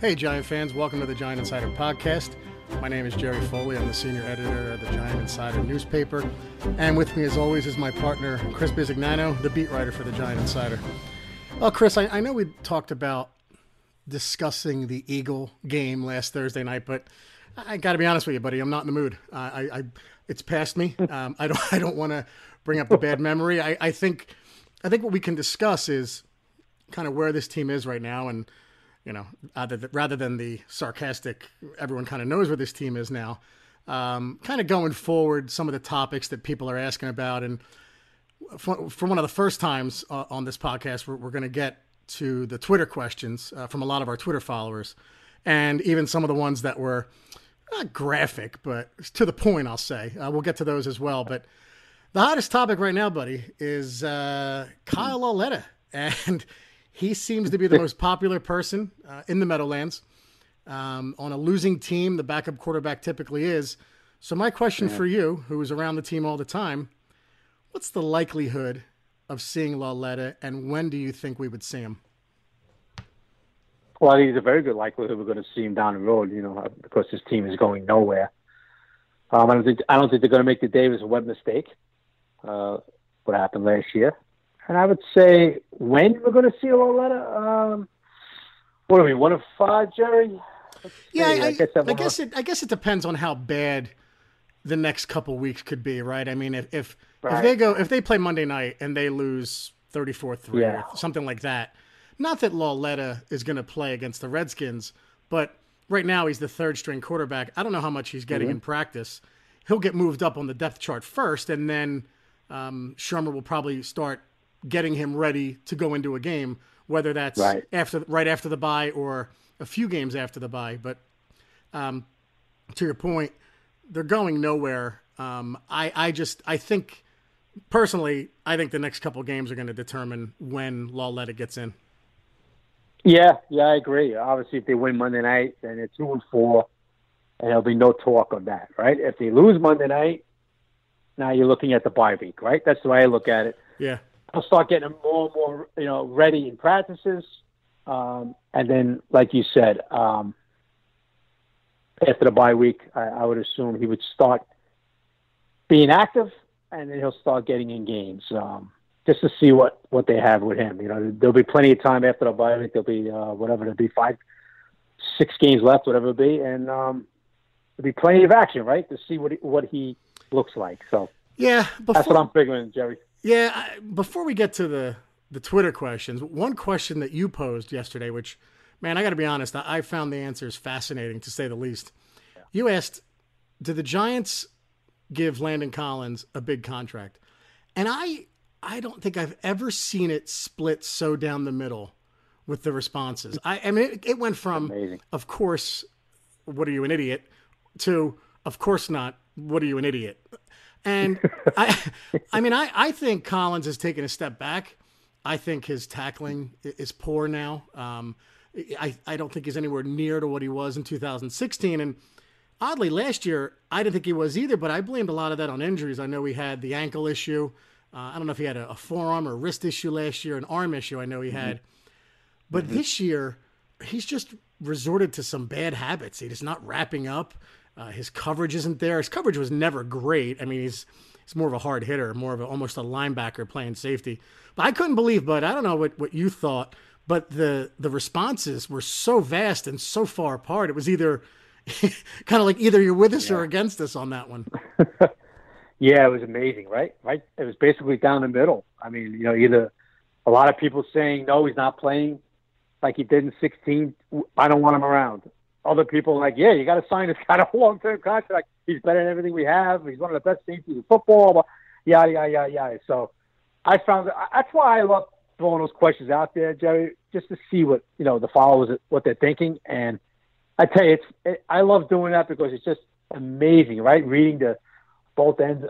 Hey, Giant fans. Welcome to the Giant Insider Podcast. My name is Jerry Foley. I'm the senior editor of the Giant Insider newspaper. And with me, as always, is my partner, Chris Bisignano, the beat writer for the Giant Insider. Well, Chris, I know we talked about discussing the Eagle game last Thursday night, but I got to be honest with you, buddy. I'm not in the mood. It's past me. I don't want to bring up a bad memory. I think what we can discuss is kind of where this team is right now, and you know, rather than the sarcastic, everyone kind of knows where this team is now. Kind of going forward, some of the topics that people are asking about, and for one of the first times on this podcast, we're going to get to the Twitter questions from a lot of our Twitter followers, and even some of the ones that were not graphic, but to the point, I'll say. We'll get to those as well. But the hottest topic right now, buddy, is Kyle Lauletta. And he seems to be the most popular person in the Meadowlands. On a losing team, the backup quarterback typically is. So my question for you, who is around the team all the time, what's the likelihood of seeing Lauletta, and when do you think we would see him? Well, I think it's a very good likelihood we're going to see him down the road, you know, because this team is going nowhere. I don't think they're going to make the Davis Webb mistake, what happened last year. And I would say when we're going to see Lauletta, what are we, 1 of 5, Jerry? I guess it depends on how bad the next couple weeks could be, right? I mean, if they play Monday night and they lose 34-3, or something like that. Not that Lauletta is going to play against the Redskins, but right now he's the third-string quarterback. I don't know how much he's getting in practice. He'll get moved up on the depth chart first, and then Shermer will probably start getting him ready to go into a game, whether that's right after the bye or a few games after the bye. But to your point, they're going nowhere. I think the next couple games are going to determine when Lauletta gets in. Yeah, I agree. Obviously, if they win Monday night, then they're 2-4, and there'll be no talk on that, right? If they lose Monday night, now you're looking at the bye week, right? That's the way I look at it. Yeah. I'll start getting them more and more, you know, ready in practices. And then, like you said, after the bye week, I would assume he would start being active, and then he'll start getting in games, just to see what they have with him. You know, there'll be plenty of time after the bye week. There'll be there'll be 5-6 games left, whatever it be, and there'll be plenty of action, right, to see what he looks like. So that's what I'm figuring, Jerry. Yeah, before we get to the Twitter questions, one question that you posed yesterday, which, man, I got to be honest, I found the answers fascinating, to say the least. Yeah. You asked, do the Giants give Landon Collins a big contract? And I don't think I've ever seen it split so down the middle with the responses. I mean, it went from, amazing, of course, what are you, an idiot, to, of course not, what are you, an idiot? And I mean, I think Collins has taken a step back. I think his tackling is poor now. I don't think he's anywhere near to what he was in 2016. And oddly, last year, I didn't think he was either, but I blamed a lot of that on injuries. I know he had the ankle issue. I don't know if he had a forearm or wrist issue last year, an arm issue I know he had. But this year, he's just resorted to some bad habits. He's not wrapping up. His coverage isn't there. His coverage was never great. I mean, he's more of a hard hitter, more of almost a linebacker playing safety. But I couldn't believe, but I don't know what you thought, but the responses were so vast and so far apart. It was either kind of like either you're with us or against us on that one. Yeah, it was amazing, right? It was basically down the middle. I mean, you know, either a lot of people saying, no, he's not playing like he did in 16. I don't want him around. Other people are like, yeah, you got to sign this kind of long-term contract. He's better than everything we have. He's one of the best safeties in football. Yeah. So I found that's why I love throwing those questions out there, Jerry, just to see what, you know, the followers, what they're thinking. And I tell you, I love doing that because it's just amazing, right? Reading the both ends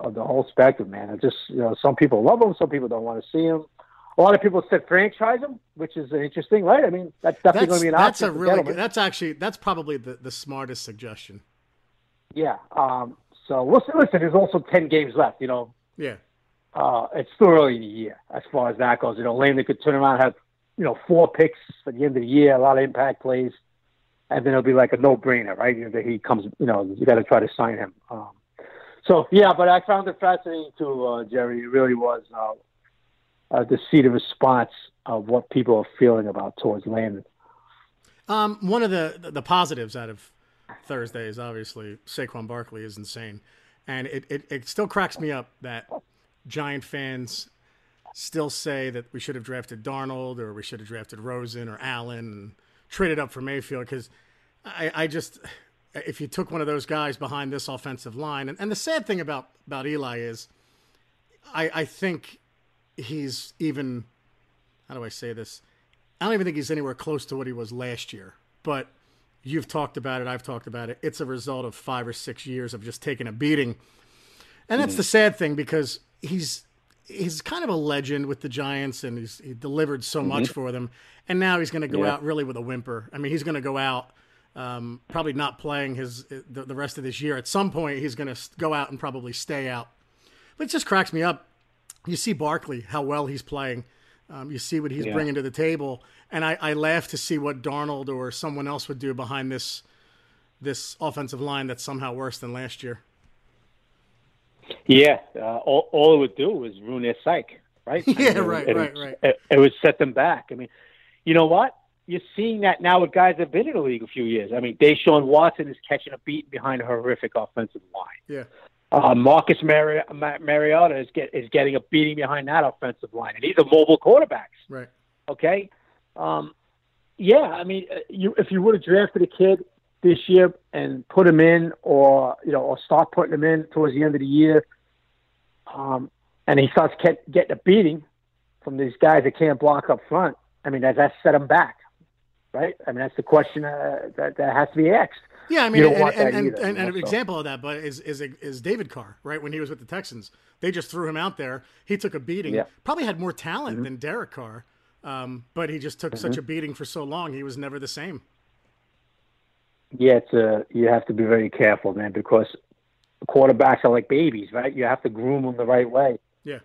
of the whole spectrum, man. It's just, you know, some people love them, some people don't want to see them. A lot of people said franchise them, which is interesting, right? I mean, that's definitely going to be an option. That's a really good, that's probably the smartest suggestion. Yeah. So listen, there's also 10 games left, you know. Yeah. It's still early in the year as far as that goes. You know, Landon could turn around and have you know, 4 picks at the end of the year, a lot of impact plays, and then it'll be like a no-brainer, right? You know, that he comes, you know, you got to try to sign him. So, yeah, but I found it fascinating, too, Jerry. It really was to see the response of what people are feeling about towards Landon. One of the positives out of Thursday is obviously Saquon Barkley is insane. And it still cracks me up that Giant fans still say that we should have drafted Darnold or we should have drafted Rosen or Allen and traded up for Mayfield, because I just, if you took one of those guys behind this offensive line, and the sad thing about Eli is I think he's even, how do I say this? I don't even think he's anywhere close to what he was last year, but you've talked about it. I've talked about it. It's a result of 5 or 6 years of just taking a beating. And that's the sad thing, because he's kind of a legend with the Giants, and he delivered so much for them. And now he's going to go out really with a whimper. I mean, he's going to go out probably not playing the rest of this year. At some point, he's going to go out and probably stay out. But it just cracks me up. You see Barkley, how well he's playing. You see what he's bringing to the table. And I laugh to see what Darnold or someone else would do behind this offensive line that's somehow worse than last year. Yeah, all it would do was ruin their psyche, right? Yeah, I mean, right. It would set them back. I mean, you know what? You're seeing that now with guys that have been in the league a few years. I mean, Deshaun Watson is catching a beat behind a horrific offensive line. Yeah. Marcus Mariota is getting a beating behind that offensive line, and these are mobile quarterbacks. Right. Okay. Yeah, I mean, if you would have drafted a kid this year and put him in, or you know, or start putting him in towards the end of the year, and he starts getting a beating from these guys that can't block up front. I mean, that set him back, right? I mean, that's the question that has to be asked. Yeah, I mean, an example of that, but is David Carr, right? When he was with the Texans, they just threw him out there. He took a beating. Yeah. Probably had more talent than Derek Carr, but he just took such a beating for so long, he was never the same. Yeah, you have to be very careful, man, because quarterbacks are like babies, right? You have to groom them the right way. Yeah.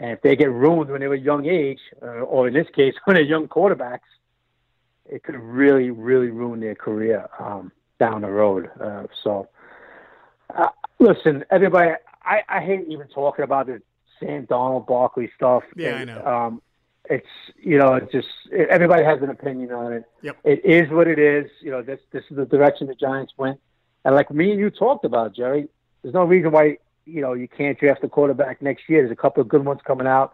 And if they get ruined when they're a young age, or in this case, when they're young quarterbacks, it could really, really ruin their career down the road. So, listen, everybody, I hate even talking about the Sam Darnold, Barkley stuff. Yeah, I know. It's, you know, it's just, everybody has an opinion on it. Yep. It is what it is. You know, this is the direction the Giants went. And like me and you talked about, Jerry, there's no reason why, you know, you can't draft a quarterback next year. There's a couple of good ones coming out.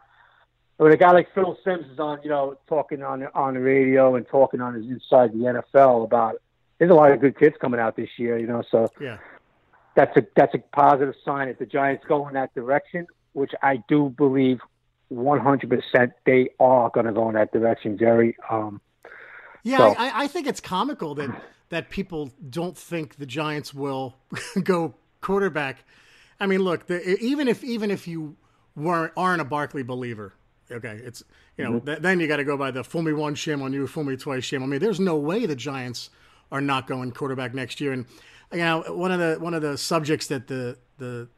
But a guy like Phil Simms is on, you know, talking on the radio and talking on his inside the NFL about it. There's a lot of good kids coming out this year, you know, so that's a positive sign if the Giants go in that direction, which I do believe 100% they are going to go in that direction, Jerry. I think it's comical that people don't think the Giants will go quarterback. I mean, look, even if you aren't a Barkley believer, okay, it's, you know, then you got to go by the fool me one, shame on you, fool me twice, shame on me. There's no way the Giants are not going quarterback next year. And you know, one of the subjects that the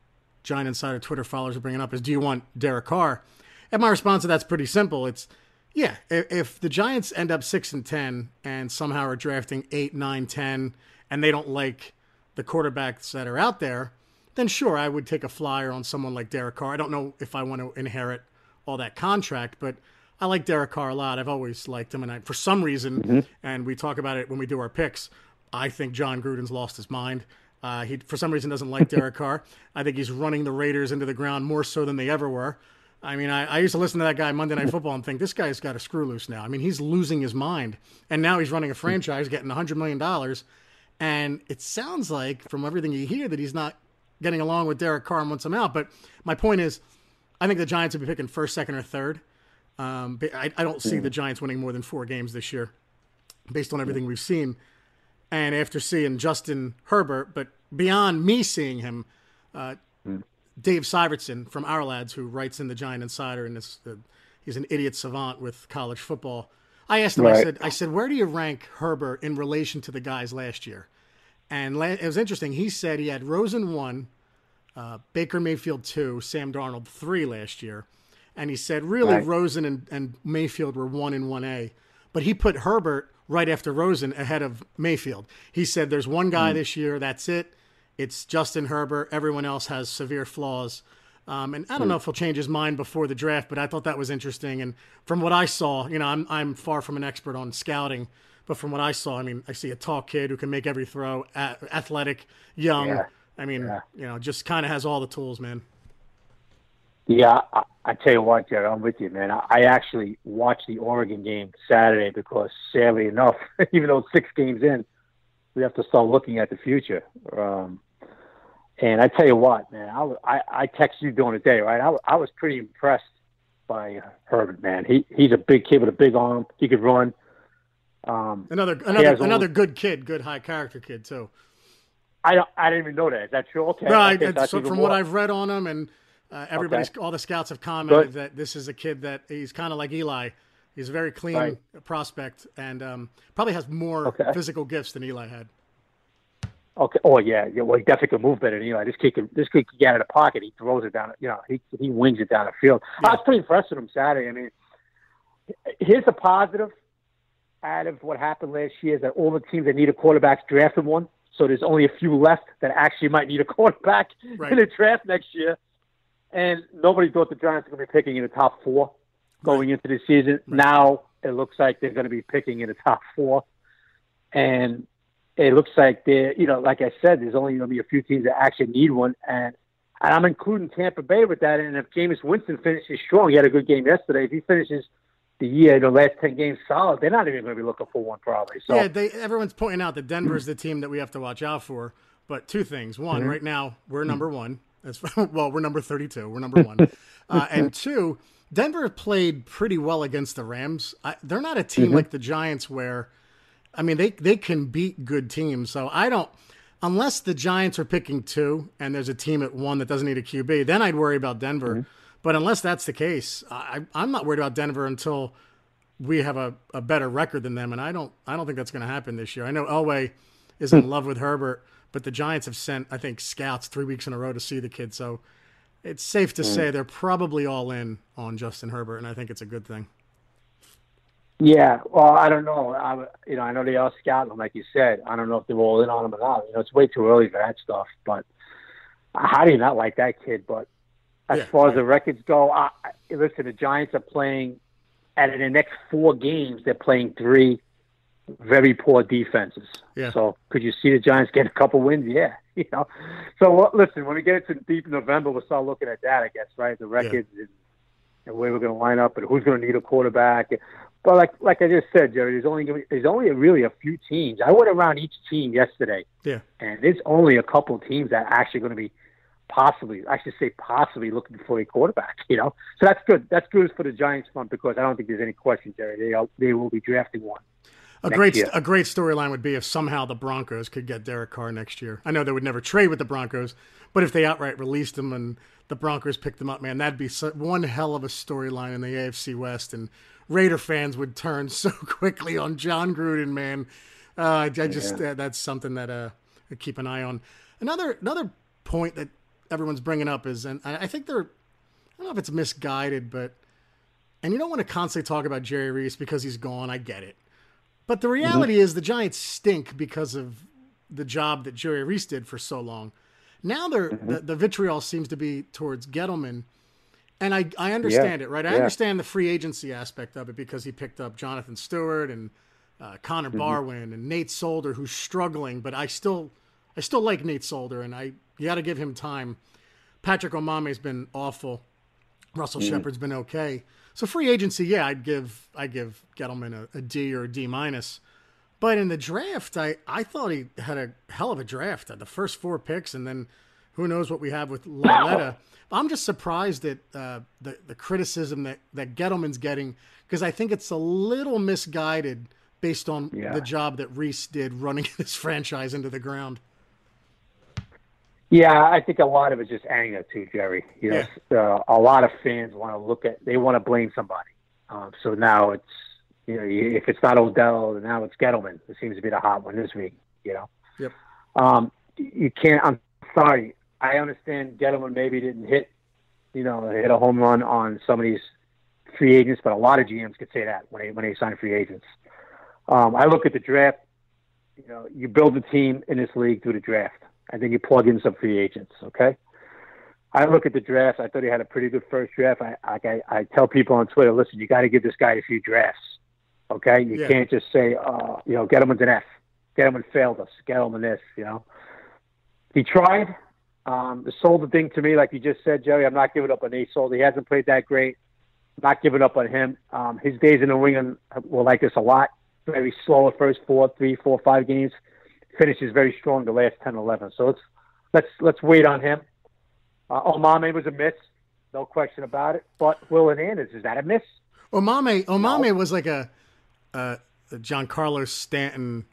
Giant Insider Twitter followers are bringing up is, do you want Derek Carr? And my response to that's pretty simple. It's, yeah, if the Giants end up 6-10 and somehow are drafting 8, 9, 10, and they don't like the quarterbacks that are out there, then sure, I would take a flyer on someone like Derek Carr. I don't know if I want to inherit all that contract, but I like Derek Carr a lot. I've always liked him, and for some reason, and we talk about it when we do our picks, I think John Gruden's lost his mind. He, for some reason, doesn't like Derek Carr. I think he's running the Raiders into the ground more so than they ever were. I mean, I used to listen to that guy Monday Night Football and think, this guy's got a screw loose now. I mean, he's losing his mind. And now he's running a franchise, getting $100 million. And it sounds like, from everything you hear, that he's not getting along with Derek Carr and wants him out. But my point is, I think the Giants would be picking 1st, 2nd, or 3rd. I don't see the Giants winning more than 4 games this year, based on everything we've seen. And after seeing Justin Herbert, but beyond me seeing him, Dave Siverson from Our Lads, who writes in the Giant Insider, and he's an idiot savant with college football. I asked him, I said, where do you rank Herbert in relation to the guys last year? And it was interesting. He said he had Rosen 1, Baker Mayfield 2, Sam Darnold 3 last year. And he said, really, right. Rosen and Mayfield were 1 and 1A. But he put Herbert right after Rosen ahead of Mayfield. He said, there's one guy this year, that's it. It's Justin Herbert. Everyone else has severe flaws. And I don't know if he'll change his mind before the draft, but I thought that was interesting. And from what I saw, you know, I'm far from an expert on scouting, but from what I saw, I mean, I see a tall kid who can make every throw, athletic, young. Yeah. I mean, you know, just kind of has all the tools, man. Yeah, I tell you what, Jared, I'm with you, man. I actually watched the Oregon game Saturday because, sadly enough, even though it's 6 games in, we have to start looking at the future. And I tell you what, man, I texted you during the day, right? I was pretty impressed by Herbert, man. He's a big kid with a big arm. He could run. Another good kid, good high character kid too. I didn't even know that. Is that true? Okay. Right. No, so from what I've read on him and. All the scouts have commented that this is a kid that he's kind of like Eli. He's a very clean prospect and probably has more physical gifts than Eli had. Okay. Oh yeah. Yeah. Well, he definitely can move better than Eli. This kid can get out of the pocket. He throws it down. You know, he wings it down the field. Yeah. I was pretty impressed with him Saturday. I mean, here's a positive out of what happened last year: is that all the teams that need a quarterback drafted one. So there's only a few left that actually might need a quarterback in the draft next year. And nobody thought the Giants were going to be picking in the top 4 going into the season. Right. Now it looks like they're going to be picking in the top 4. And it looks like they're, you know, like I said, there's only going to be a few teams that actually need one. And I'm including Tampa Bay with that. And if Jameis Winston finishes strong, he had a good game yesterday. If he finishes the year, the last 10 games solid, they're not even going to be looking for one probably. So yeah, everyone's pointing out that Denver's the team that we have to watch out for. But two things. One, right now, we're number 1. We're number 32. We're number 1. And two, Denver played pretty well against the Rams. They're not a team like the Giants where, I mean, they can beat good teams. So I don't, unless the Giants are picking 2 and there's a team at 1 that doesn't need a QB, then I'd worry about Denver. But unless that's the case, I'm not worried about Denver until we have a better record than them. And I don't think that's going to happen this year. I know Elway is in love with Herbert. But the Giants have sent, I think, scouts 3 weeks in a row to see the kid. So it's safe to say they're probably all in on Justin Herbert, and I think it's a good thing. Yeah, well, I don't know. I know they are scouting him, like you said. I don't know if they're all in on him or not. You know, it's way too early for that stuff. But how do you not like that kid? But as far as the records go, listen, the Giants are playing, and in the next 4 games, they're playing 3 very poor defenses. Yeah. So could you see the Giants get a couple wins? Yeah. You know. So listen, when we get into deep November, we'll start looking at that, I guess, right? The records and where we're going to line up and who's going to need a quarterback. But like I just said, Jerry, there's only really a few teams. I went around each team yesterday. Yeah. And there's only a couple teams that are actually going to be possibly looking for a quarterback, you know? So that's good. That's good for the Giants front because I don't think there's any question, Jerry. They will be drafting one. A great storyline would be if somehow the Broncos could get Derek Carr next year. I know they would never trade with the Broncos, but if they outright released him and the Broncos picked him up, man, that'd be one hell of a storyline in the AFC West. And Raider fans would turn so quickly on John Gruden, man. That's something that I keep an eye on. Another point that everyone's bringing up is, and I think I don't know if it's misguided, but, and you don't want to constantly talk about Jerry Reese because he's gone. I get it. But the reality is the Giants stink because of the job that Jerry Reese did for so long. Now the vitriol seems to be towards Gettleman. And I understand it, right? I understand the free agency aspect of it because he picked up Jonathan Stewart and Connor Barwin and Nate Solder, who's struggling. But I still like Nate Solder, and you got to give him time. Patrick Omameh has been awful. Russell Shepard's been okay. So free agency, yeah, I give Gettleman a D or a D-. But in the draft, I thought he had a hell of a draft. The first 4 picks, and then who knows what we have with Lauletta. I'm just surprised at the criticism that Gettleman's getting because I think it's a little misguided based on the job that Reese did running this franchise into the ground. Yeah, I think a lot of it's just anger too, Jerry. You know, a lot of fans they want to blame somebody. So now it's, you know, if it's not Odell, now it's Gettleman. It seems to be the hot one this week, you know. Yep. You can't, I'm sorry. I understand Gettleman maybe didn't hit you know, hit a home run on some of these free agents, but a lot of GMs could say that when they sign free agents. I look at the draft. You know, you build a team in this league through the draft, and then you plug in some free agents. Okay. I look at the draft. I thought he had a pretty good first draft. I tell people on Twitter, listen, you got to give this guy a few drafts. Okay. You can't just say, you know, get him with an F, get him and failed us, get him in this, you know, he tried. The Solder thing to me, like you just said, Jerry, I'm not giving up on Nate Solder. He hasn't played that great. I'm not giving up on him. His days in the wing were like this a lot. Very slow at first 4, 3, 4, 5 games. Finishes very strong the last 10, 11. So let's wait on him. Omameh was a miss, no question about it. But Will Hernandez, is that a miss? Omameh no. was like a Giancarlo Stanton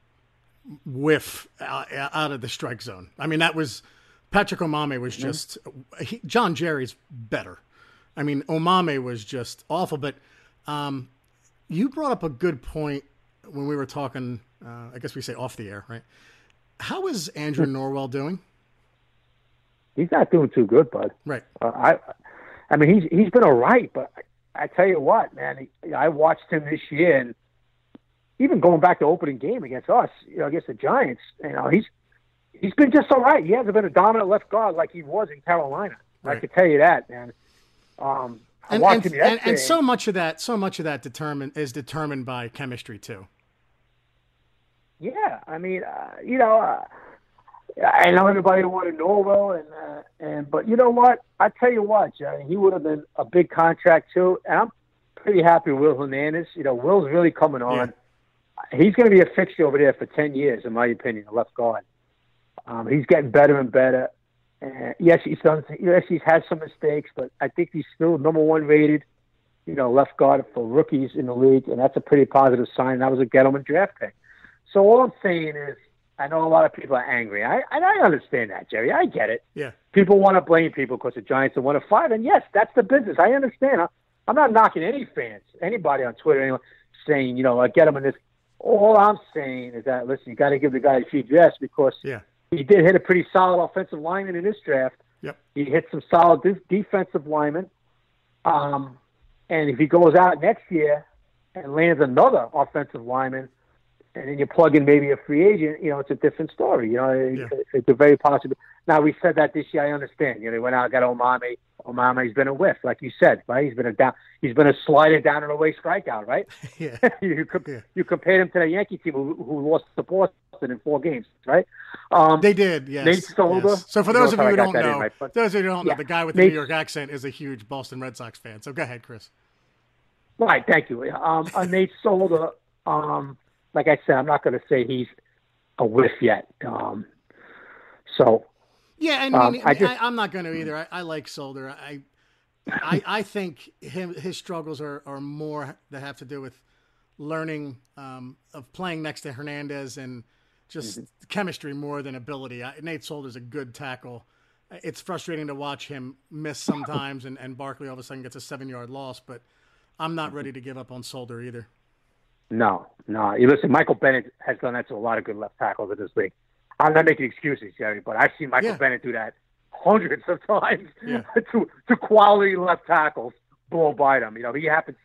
whiff out of the strike zone. I mean, that was Patrick Omameh was just John Jerry's better. I mean, Omameh was just awful. But you brought up a good point when we were talking. I guess we say off the air, right? How is Andrew Norwell doing? He's not doing too good, bud. Right. I mean, he's been all right, but I tell you what, man, I watched him this year, and even going back to opening game against us, you know, against the Giants, you know, he's been just all right. He hasn't been a dominant left guard like he was in Carolina. Right. I can tell you that, man. And so much of that is determined by chemistry too. Yeah, I mean, you know. I know everybody wanted Norwell, but you know what? I tell you what, Johnny, he would have been a big contract too, and I'm pretty happy with Will Hernandez. You know, Will's really coming on. Yeah. He's going to be a fixture over there for 10 years, in my opinion, the left guard. He's getting better and better. And yes, he's had some mistakes, but I think he's still number one rated, you know, left guard for rookies in the league, and that's a pretty positive sign. That was a Gettleman draft pick. So all I'm saying is, I know a lot of people are angry. I understand that, Jerry. I get it. Yeah. People want to blame people because the Giants are 1-5, and yes, that's the business. I understand. I'm not knocking any fans, anybody on Twitter, anyone saying, you know, get them in this. All I'm saying is that, listen, you got to give the guy a few drafts because he did hit a pretty solid offensive lineman in this draft. Yep. He hit some solid defensive linemen. And if he goes out next year and lands another offensive lineman, and then you plug in maybe a free agent, you know, it's a different story. You know, it's a very possible. Now, we said that this year, I understand. You know, they went out, got Omameh. Omameh's been a whiff, like you said, right? He's been a slider down and away strikeout, right? Yeah. You compared him to the Yankee team who lost to Boston in 4 games, right? They did, yes. Nate Solder. Yes. So for those of you who don't know, the guy with the New York accent is a huge Boston Red Sox fan. So go ahead, Chris. Right, thank you. Nate Solder, like I said, I'm not going to say he's a whiff yet. I'm not going to either. I like Solder. I think his struggles are more that have to do with learning of playing next to Hernandez and just chemistry more than ability. Nate Solder's a good tackle. It's frustrating to watch him miss sometimes, and Barkley all of a sudden gets a 7-yard loss. But I'm not ready to give up on Solder either. No. You listen, Michael Bennett has done that to a lot of good left tackles in this league. I'm not making excuses, Jerry, but I've seen Michael Bennett do that hundreds of times to quality left tackles blow by them. You know, he happens.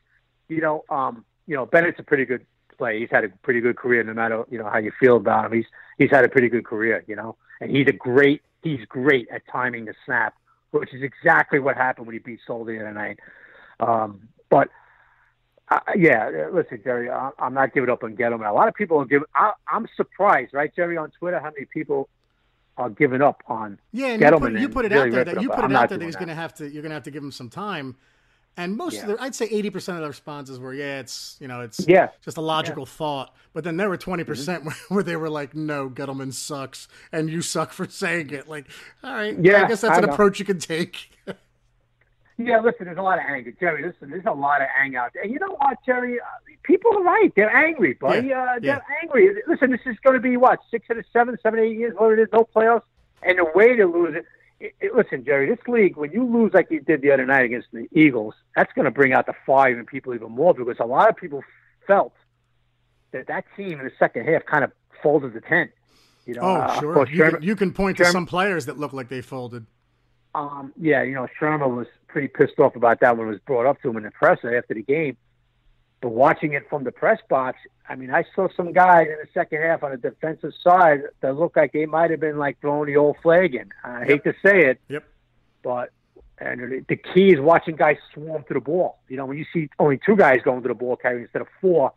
You know, Bennett's a pretty good player. He's had a pretty good career, no matter how you feel about him. He's had a pretty good career, you know, and he's great at timing the snap, which is exactly what happened when he beat Solder the other night. Listen, Jerry, I'm not giving up on Gettleman. A lot of people are giving. I'm surprised, right, Jerry, on Twitter, how many people are giving up on Gettleman. Yeah, you put it out there that he's going to have to. You're going to have to give him some time. And most of I'd say 80% of the responses were, it's just a logical thought. But then there were 20% where they were like, no, Gettleman sucks, and you suck for saying it. Like, all right, I guess that's an approach you can take. Yeah, listen, there's a lot of anger. Jerry, listen, there's a lot of anger out there. And you know what, Jerry? People are right. They're angry, buddy. They're angry. Listen, this is going to be, 6 out of 7, 8 years, whatever it is, no playoffs. And the way to lose it, listen, Jerry, this league, when you lose like you did the other night against the Eagles, that's going to bring out the fire in people even more, because a lot of people felt that team in the second half kind of folded the tent. You know, sure. You can point to some players that look like they folded. Sherman was pretty pissed off about that when it was brought up to him in the presser after the game. But watching it from the press box, I mean, I saw some guys in the second half on the defensive side that looked like they might have been like throwing the old flag in. I hate to say it, but and the key is watching guys swarm to the ball. You know, when you see only two guys going to the ball carry instead of four,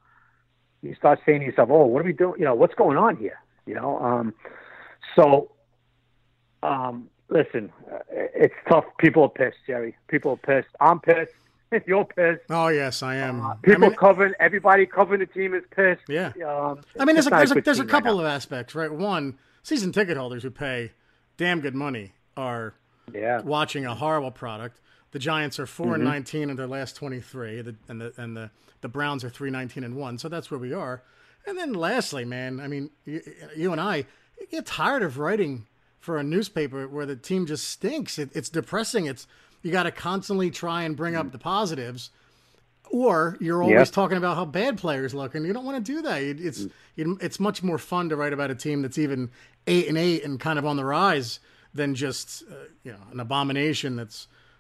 you start saying to yourself, "Oh, what are we doing? You know, what's going on here?" You know, listen, it's tough. People are pissed, Jerry. People are pissed. I'm pissed. You're pissed. Oh, yes, I am. Everybody covering the team is pissed. Yeah. I mean, there's a couple of aspects, right? One, season ticket holders who pay damn good money are watching a horrible product. The Giants are 4-19 in their last 23, and the Browns are 3-19-1. So that's where we are. And then lastly, man, I mean, you and I get tired of writing for a newspaper where the team just stinks. It's depressing. You got to constantly try and bring up the positives, or you're always talking about how bad players look, and you don't want to do that. It's much more fun to write about a team that's even 8-8 and kind of on the rise than just an abomination.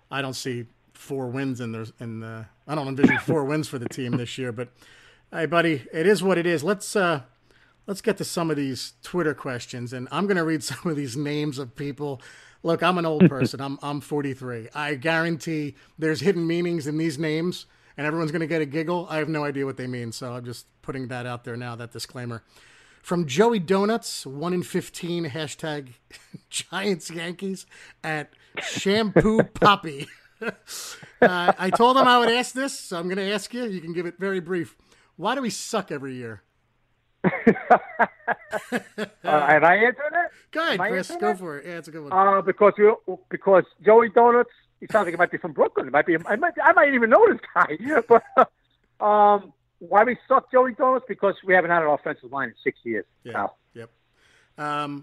I don't see four wins I don't envision four wins for the team this year. But hey, buddy, it is what it is. Let's get to some of these Twitter questions, and I'm going to read some of these names of people. Look, I'm an old person. I'm 43. I guarantee there's hidden meanings in these names, and everyone's going to get a giggle. I have no idea what they mean, so I'm just putting that out there now, that disclaimer. From Joey Donuts, 1 in 15, # Giants Yankees at Shampoo Poppy. I told him I would ask this, so I'm going to ask you. You can give it very brief. Why do we suck every year? Have I answered it? Go ahead, Chris. Go for it. Yeah, it's a good one. Because Joey Donuts, he sounds like he might be from Brooklyn. It might be. I might even know this guy. But why we suck, Joey Donuts? Because we haven't had an offensive line in 6 years. Yeah. Pal. Yep.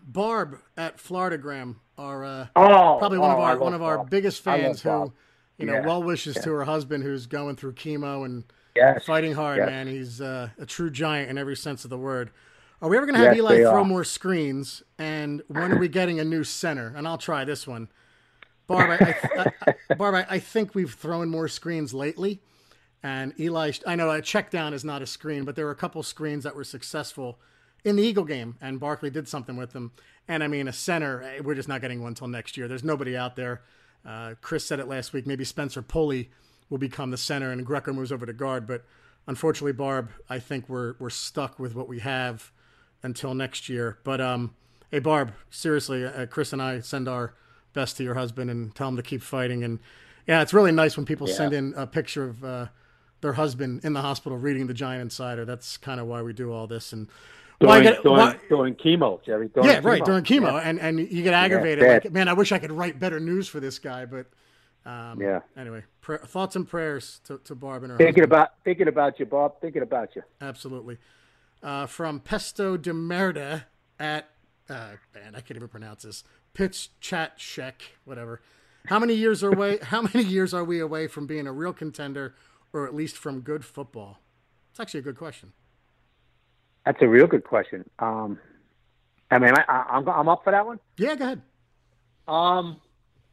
Barb at Floridagram, probably one of our biggest fans, who well wishes to her husband who's going through chemo and. Yes. Fighting hard, man. He's a true giant in every sense of the word. Are we ever going to have Eli throw more screens? And when are we getting a new center? And I'll try this one. Barb, I think we've thrown more screens lately. And Eli, I know a check down is not a screen, but there were a couple screens that were successful in the Eagle game, and Barkley did something with them. And, I mean, a center, we're just not getting one until next year. There's nobody out there. Chris said it last week. Maybe Spencer Pulley will become the center and Greco moves over to guard. But unfortunately, Barb, I think we're stuck with what we have until next year. But, hey, Barb, seriously, Chris and I send our best to your husband and tell him to keep fighting. And yeah, it's really nice when people send in a picture of their husband in the hospital reading the Giant Insider. That's kind of why we do all this. And during chemo, Jerry. During chemo. Yeah. And you get aggravated. Like, man, I wish I could write better news for this guy, but anyway, thoughts and prayers to Barb and her husband. Thinking about you, Bob. Thinking about you. Absolutely. From Pesto de Merda at I can't even pronounce this. Pitch Chat Check, whatever. How many years are we away from being a real contender, or at least from good football? It's actually a good question. That's a real good question. I'm up for that one. Yeah, go ahead.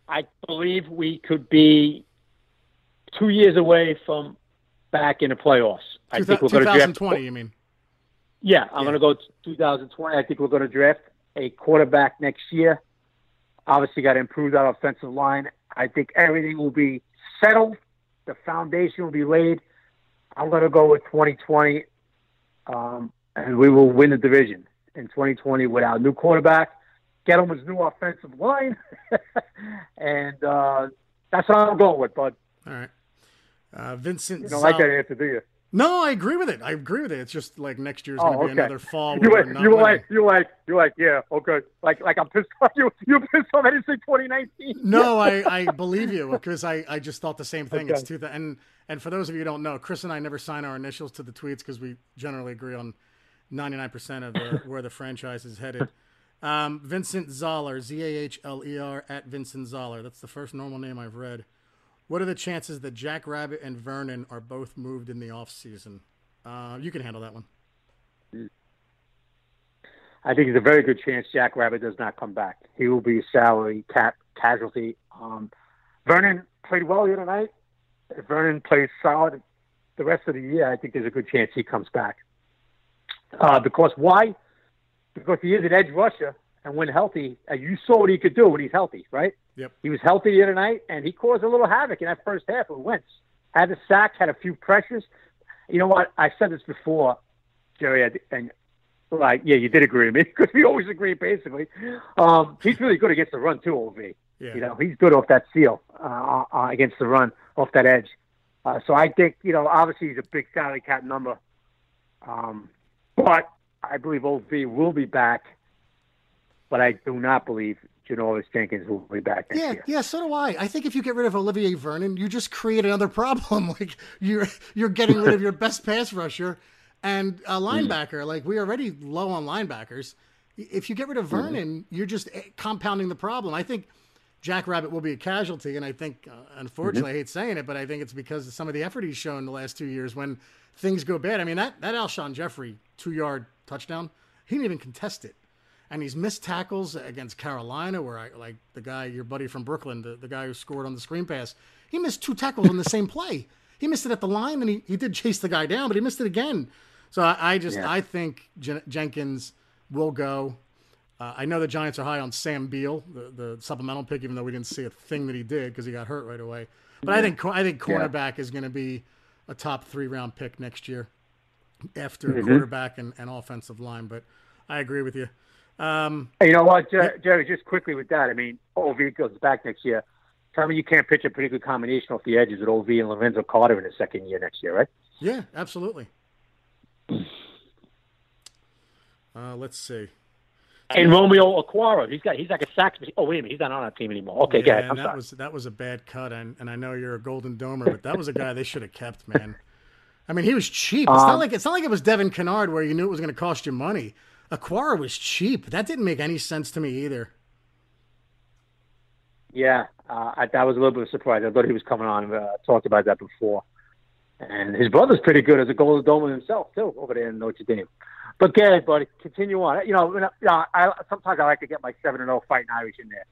I believe we could be 2 years away from back in the playoffs. I think we're going to draft 2020. You mean? Yeah, I'm going to go 2020. I think we're going to draft a quarterback next year. Obviously, got to improve that offensive line. I think everything will be settled. The foundation will be laid. I'm going to go with 2020, and we will win the division in 2020 with our new quarterback, Gettleman's new offensive line, and that's what I'm going with, bud. All right. Vincent, you don't like that answer, do you? No, I agree with it. It's just like next year's going to be another fall. You're like, yeah, okay. Like I'm pissed off. You're pissed off. I didn't say 2019. No, I believe you, because I just thought the same thing. Okay. It's 2000. And for those of you who don't know, Chris and I never sign our initials to the tweets because we generally agree on 99% of where the franchise is headed. Vincent Zoller, Zahler at Vincent Zoller. That's the first normal name I've read. What are the chances that Jack Rabbit and Vernon are both moved in the offseason? You can handle that one. I think there's a very good chance Jack Rabbit does not come back. He will be salary cap casualty. Vernon played well here tonight. If Vernon plays solid the rest of the year, I think there's a good chance he comes back. Because why? Because he is an edge rusher, and when healthy, you saw what he could do when he's healthy, right? Yep. He was healthy here tonight, and he caused a little havoc in that first half with Wentz. Had a sack, had a few pressures. You know what? I said this before, Jerry, and like, yeah, you did agree with me because we always agree, basically. He's really good against the run, too, OV. Yeah. You know, he's good off that seal against the run, off that edge. So I think, you know, obviously he's a big salary cap number. But I believe OV will be back. But I do not believe Janoris Jenkins will be back next year. Yeah, so do I. I think if you get rid of Olivier Vernon, you just create another problem. Like you're getting rid of your best pass rusher and a linebacker. Like we're already low on linebackers. If you get rid of Vernon, you're just compounding the problem. I think Jack Rabbit will be a casualty, and I think, unfortunately, I hate saying it, but I think it's because of some of the effort he's shown the last 2 years when things go bad. I mean, that Alshon Jeffrey 2-yard touchdown, he didn't even contest it. And he's missed tackles against Carolina, where the guy, your buddy from Brooklyn, the guy who scored on the screen pass, he missed 2 tackles on the same play. He missed it at the line, and he did chase the guy down, but he missed it again. So I think Jenkins will go. I know the Giants are high on Sam Beal, the supplemental pick, even though we didn't see a thing that he did because he got hurt right away. But I think cornerback is going to be a top 3-round pick next year after quarterback and offensive line. But I agree with you. You know what, Jerry, just quickly with that, I mean, OV goes back next year. Tell me you can't pitch a pretty good combination off the edges with OV and Lorenzo Carter in his second year next year, right? Yeah, absolutely. Let's see. And Romeo Okwara, he's like a sack. Oh, wait a minute, he's not on our team anymore. Okay, go ahead. I'm sorry. That was a bad cut, and I know you're a Golden Domer, but that was a guy they should have kept, man. I mean, he was cheap. It's not like it was Devin Kennard where you knew it was going to cost you money. Okwara was cheap. That didn't make any sense to me either. Yeah, that was a little bit of a surprise. I thought he was coming on. Talked about that before. And his brother's pretty good as a Golden Domer himself, too, over there in Notre Dame. But, yeah, buddy, continue on. You know, sometimes I like to get my 7-0 fighting Irish in there.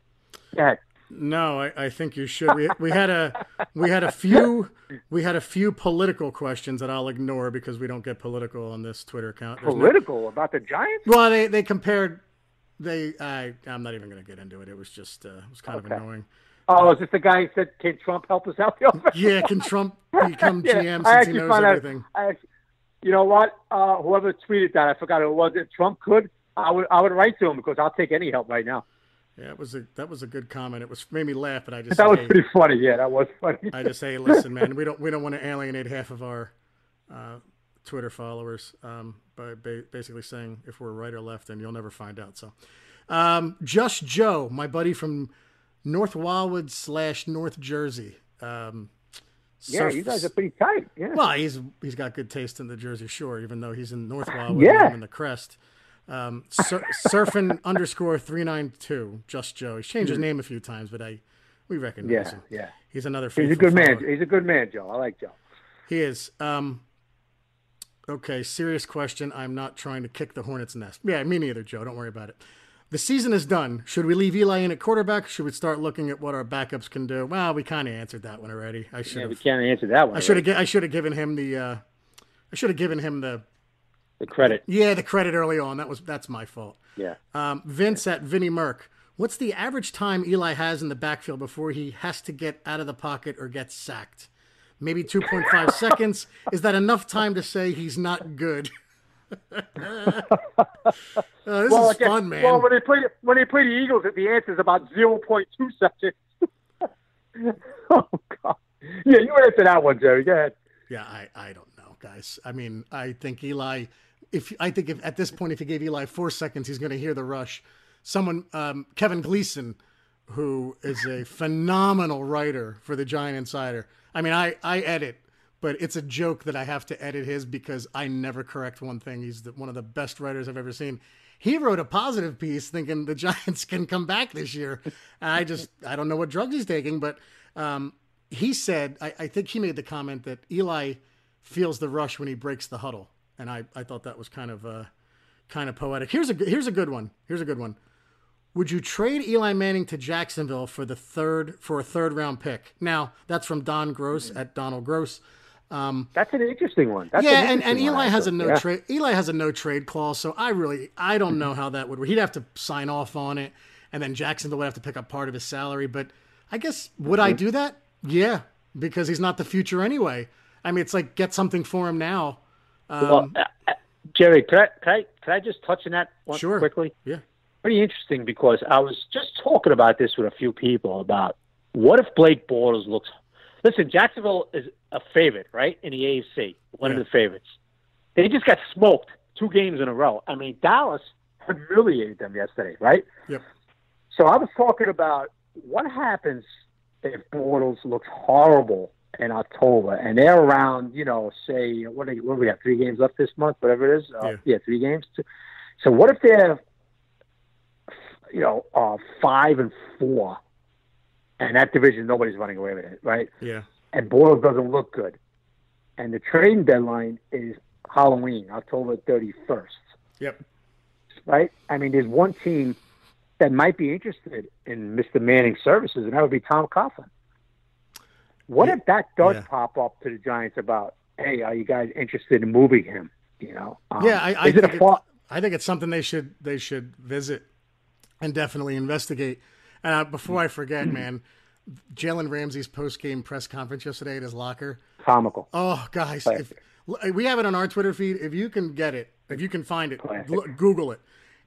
Go ahead. No, I think you should. We had a few political questions that I'll ignore because we don't get political on this Twitter account. About the Giants? Well, they compared. I'm not even going to get into it. It was just it was kind of annoying. Oh, is this the guy who said, "Can Trump help us out?" Yeah, can Trump become GM since he knows everything? You know what? Whoever tweeted that, I forgot who it was. If Trump could, I would write to him because I'll take any help right now. Yeah, that was a good comment. It made me laugh, but I just that was pretty funny. Yeah, that was funny. I just say, listen, man, we don't want to alienate half of our Twitter followers by basically saying if we're right or left, then you'll never find out. So, Just Joe, my buddy from North Wildwood / North Jersey. You guys are pretty tight. Yeah. Well, he's got good taste in the Jersey Shore, even though he's in North Wildwood and in the Crest. Surfing _392, Just Joe. He's changed his name a few times, but we recognize him. Yeah, he's another. He's a good man. He's a good man, Joe. I like Joe. He is. Okay, serious question. I'm not trying to kick the hornet's nest. Yeah, me neither, Joe. Don't worry about it. The season is done. Should we leave Eli in at quarterback? Should we start looking at what our backups can do? Well, we kind of answered that one already. I should. Yeah, we kind of answered that one. I should have given him the credit. Yeah, the credit early on. That's my fault. Yeah. Vince at Vinnie Merck. What's the average time Eli has in the backfield before he has to get out of the pocket or get sacked? Maybe 2.5 seconds. Is that enough time to say he's not good? This is fun, man. Well, when they play the Eagles, the answer is about 0.2 seconds. Oh, God. Yeah, you answer that one, Jerry. Go ahead. Yeah, I don't know, guys. I mean, I think Eli... I think if at this point, if you gave Eli 4 seconds, he's going to hear the rush. Someone, Kevin Gleason, who is a phenomenal writer for the Giant Insider. I mean, I edit, but it's a joke that I have to edit his because I never correct one thing. He's one of the best writers I've ever seen. He wrote a positive piece thinking the Giants can come back this year. And I don't know what drugs he's taking, but he said, I think he made the comment that Eli feels the rush when he breaks the huddle. And I thought that was kind of poetic. Here's a good one. Would you trade Eli Manning to Jacksonville for a third round pick? Now, that's from Don Gross at Donald Gross. That's an interesting one. Eli has a no trade clause, so I don't know how that would work. He'd have to sign off on it, and then Jacksonville would have to pick up part of his salary. But I guess would I do that? Yeah, because he's not the future anyway. I mean, it's like get something for him now. Jerry, could I just touch on that one quickly? Yeah. Pretty interesting, because I was just talking about this with a few people about what if Blake Bortles looks. Listen, Jacksonville is a favorite, right? In the AFC, one of the favorites. They just got smoked 2 games in a row. I mean, Dallas humiliated them yesterday, right? Yep. So I was talking about what happens if Bortles looks horrible in October, and they're around, say, what do we have, 3 games left this month, whatever it is? Yeah, 3 games. So what if they're, 5-4, and that division, nobody's running away with it, right? Yeah. And Bortles doesn't look good. And the trading deadline is Halloween, October 31st. Yep. Right? I mean, there's one team that might be interested in Mr. Manning's services, and that would be Tom Coughlin. What if that does pop up to the Giants about, hey, are you guys interested in moving him? I think it's something they should visit and definitely investigate. And before I forget, man, Jalen Ramsey's post-game press conference yesterday at his locker. Comical. Oh, guys. We have it on our Twitter feed. If you can get it, if you can find it, Google it.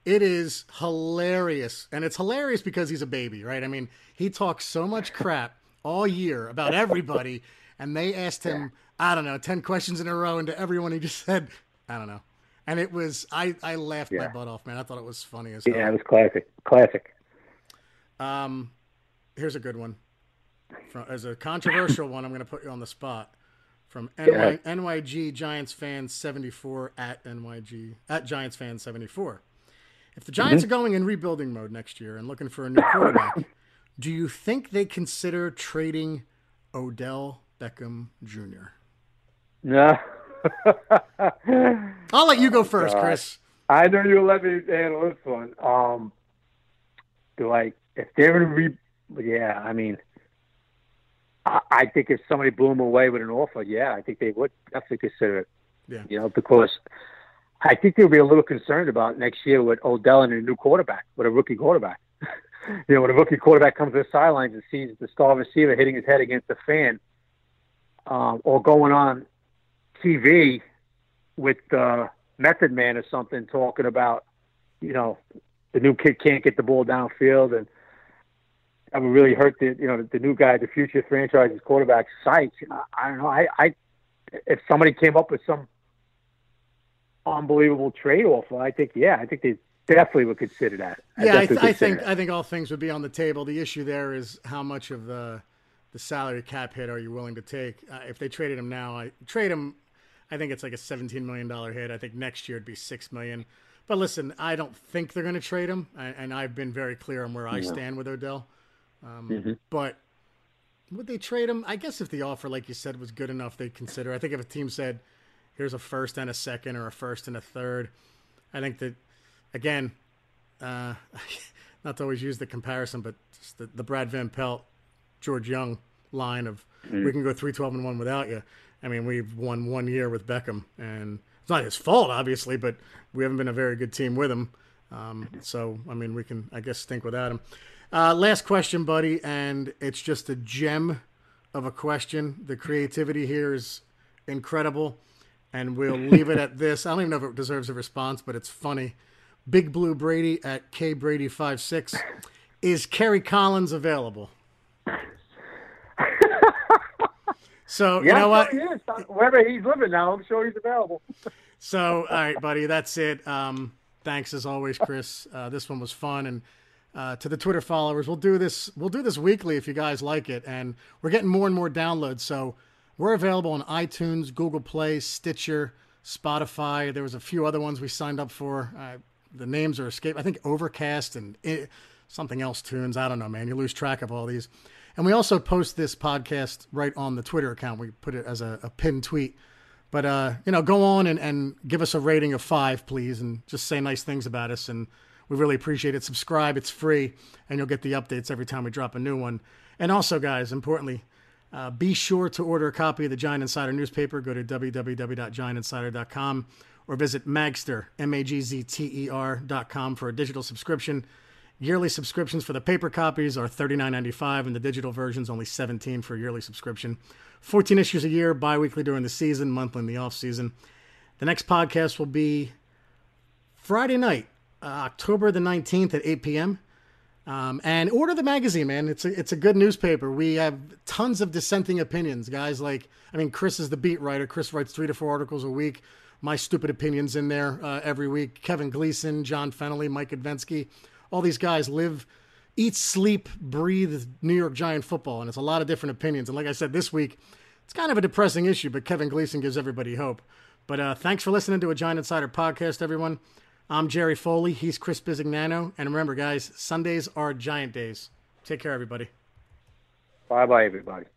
It is hilarious. And it's hilarious because he's a baby, right? I mean, he talks so much crap all year about everybody. And they asked him, 10 questions in a row. And to everyone, he just said, I don't know. And it was, I laughed my butt off, man. I thought it was funny as hell. Yeah, it was classic. Here's a good one. As a controversial one, I'm going to put you on the spot. From NYG Giants fan 74 at Giants fan 74. If the Giants are going in rebuilding mode next year and looking for a new quarterback, do you think they consider trading Odell Beckham Jr.? No. I'll let you go first, Chris. I know you'll let me handle this one. If they're going to I think if somebody blew them away with an offer, I think they would definitely consider it. Yeah. Because I think they'll be a little concerned about next year with Odell and a new quarterback, with a rookie quarterback. When a rookie quarterback comes to the sidelines and sees the star receiver hitting his head against the fan, or going on TV with Method Man or something talking about, the new kid can't get the ball downfield, and that would really hurt the new guy, the future franchise's quarterback's psyche. I don't know. I if somebody came up with some unbelievable trade offer, I think they definitely would consider that. I think all things would be on the table. The issue there is how much of the salary cap hit are you willing to take? If they traded him now, I think it's like a $17 million hit. I think next year it'd be $6 million. But listen, I don't think they're going to trade him, and I've been very clear on where I stand with Odell. But would they trade him? I guess if the offer, like you said, was good enough, they'd consider. I think if a team said, here's a first and a second or a first and a third, I think that, again, not to always use the comparison, but just the Brad Van Pelt, George Young line of we can go 3-12-1 without you. I mean, we've won 1 year with Beckham, and it's not his fault, obviously, but we haven't been a very good team with him. So, I mean, we can, I guess, stink without him. Last question, buddy, and it's just a gem of a question. The creativity here is incredible, and we'll leave it at this. I don't even know if it deserves a response, but it's funny. Big Blue Brady at KBrady56. Is Kerry Collins available? So, you know what? Yes, wherever he's living now, I'm sure he's available. So, all right, buddy, that's it. Thanks, as always, Chris. This one was fun, and to the Twitter followers, we'll do this weekly if you guys like it, and we're getting more and more downloads. So we're available on iTunes, Google Play, Stitcher, Spotify. There was a few other ones we signed up for. The names are escaped. I think Overcast and something else, Tunes. I don't know, man. You lose track of all these. And we also post this podcast right on the Twitter account. We put it as a pinned tweet. But, go on and give us a rating of 5, please, and just say nice things about us, and We really appreciate it. Subscribe. It's free, and you'll get the updates every time we drop a new one. And also, guys, importantly, be sure to order a copy of the Giant Insider newspaper. Go to www.giantinsider.com or visit Magzter, magzter.com for a digital subscription. Yearly subscriptions for the paper copies are $39.95, and the digital version's only $17 for a yearly subscription. 14 issues a year, bi-weekly during the season, monthly in the off-season. The next podcast will be Friday night, October the 19th at 8 p.m., and order the magazine, man. It's a good newspaper. We have tons of dissenting opinions, guys. Like, I mean, Chris is the beat writer. Chris writes 3 to 4 articles a week. My stupid opinion's in there every week. Kevin Gleason, John Fennelly, Mike Advensky. All these guys live, eat, sleep, breathe New York Giant football, and it's a lot of different opinions. And like I said, this week, it's kind of a depressing issue, but Kevin Gleason gives everybody hope. But thanks for listening to a Giant Insider podcast, everyone. I'm Jerry Foley. He's Chris Bisignano. And remember, guys, Sundays are Giant days. Take care, everybody. Bye-bye, everybody.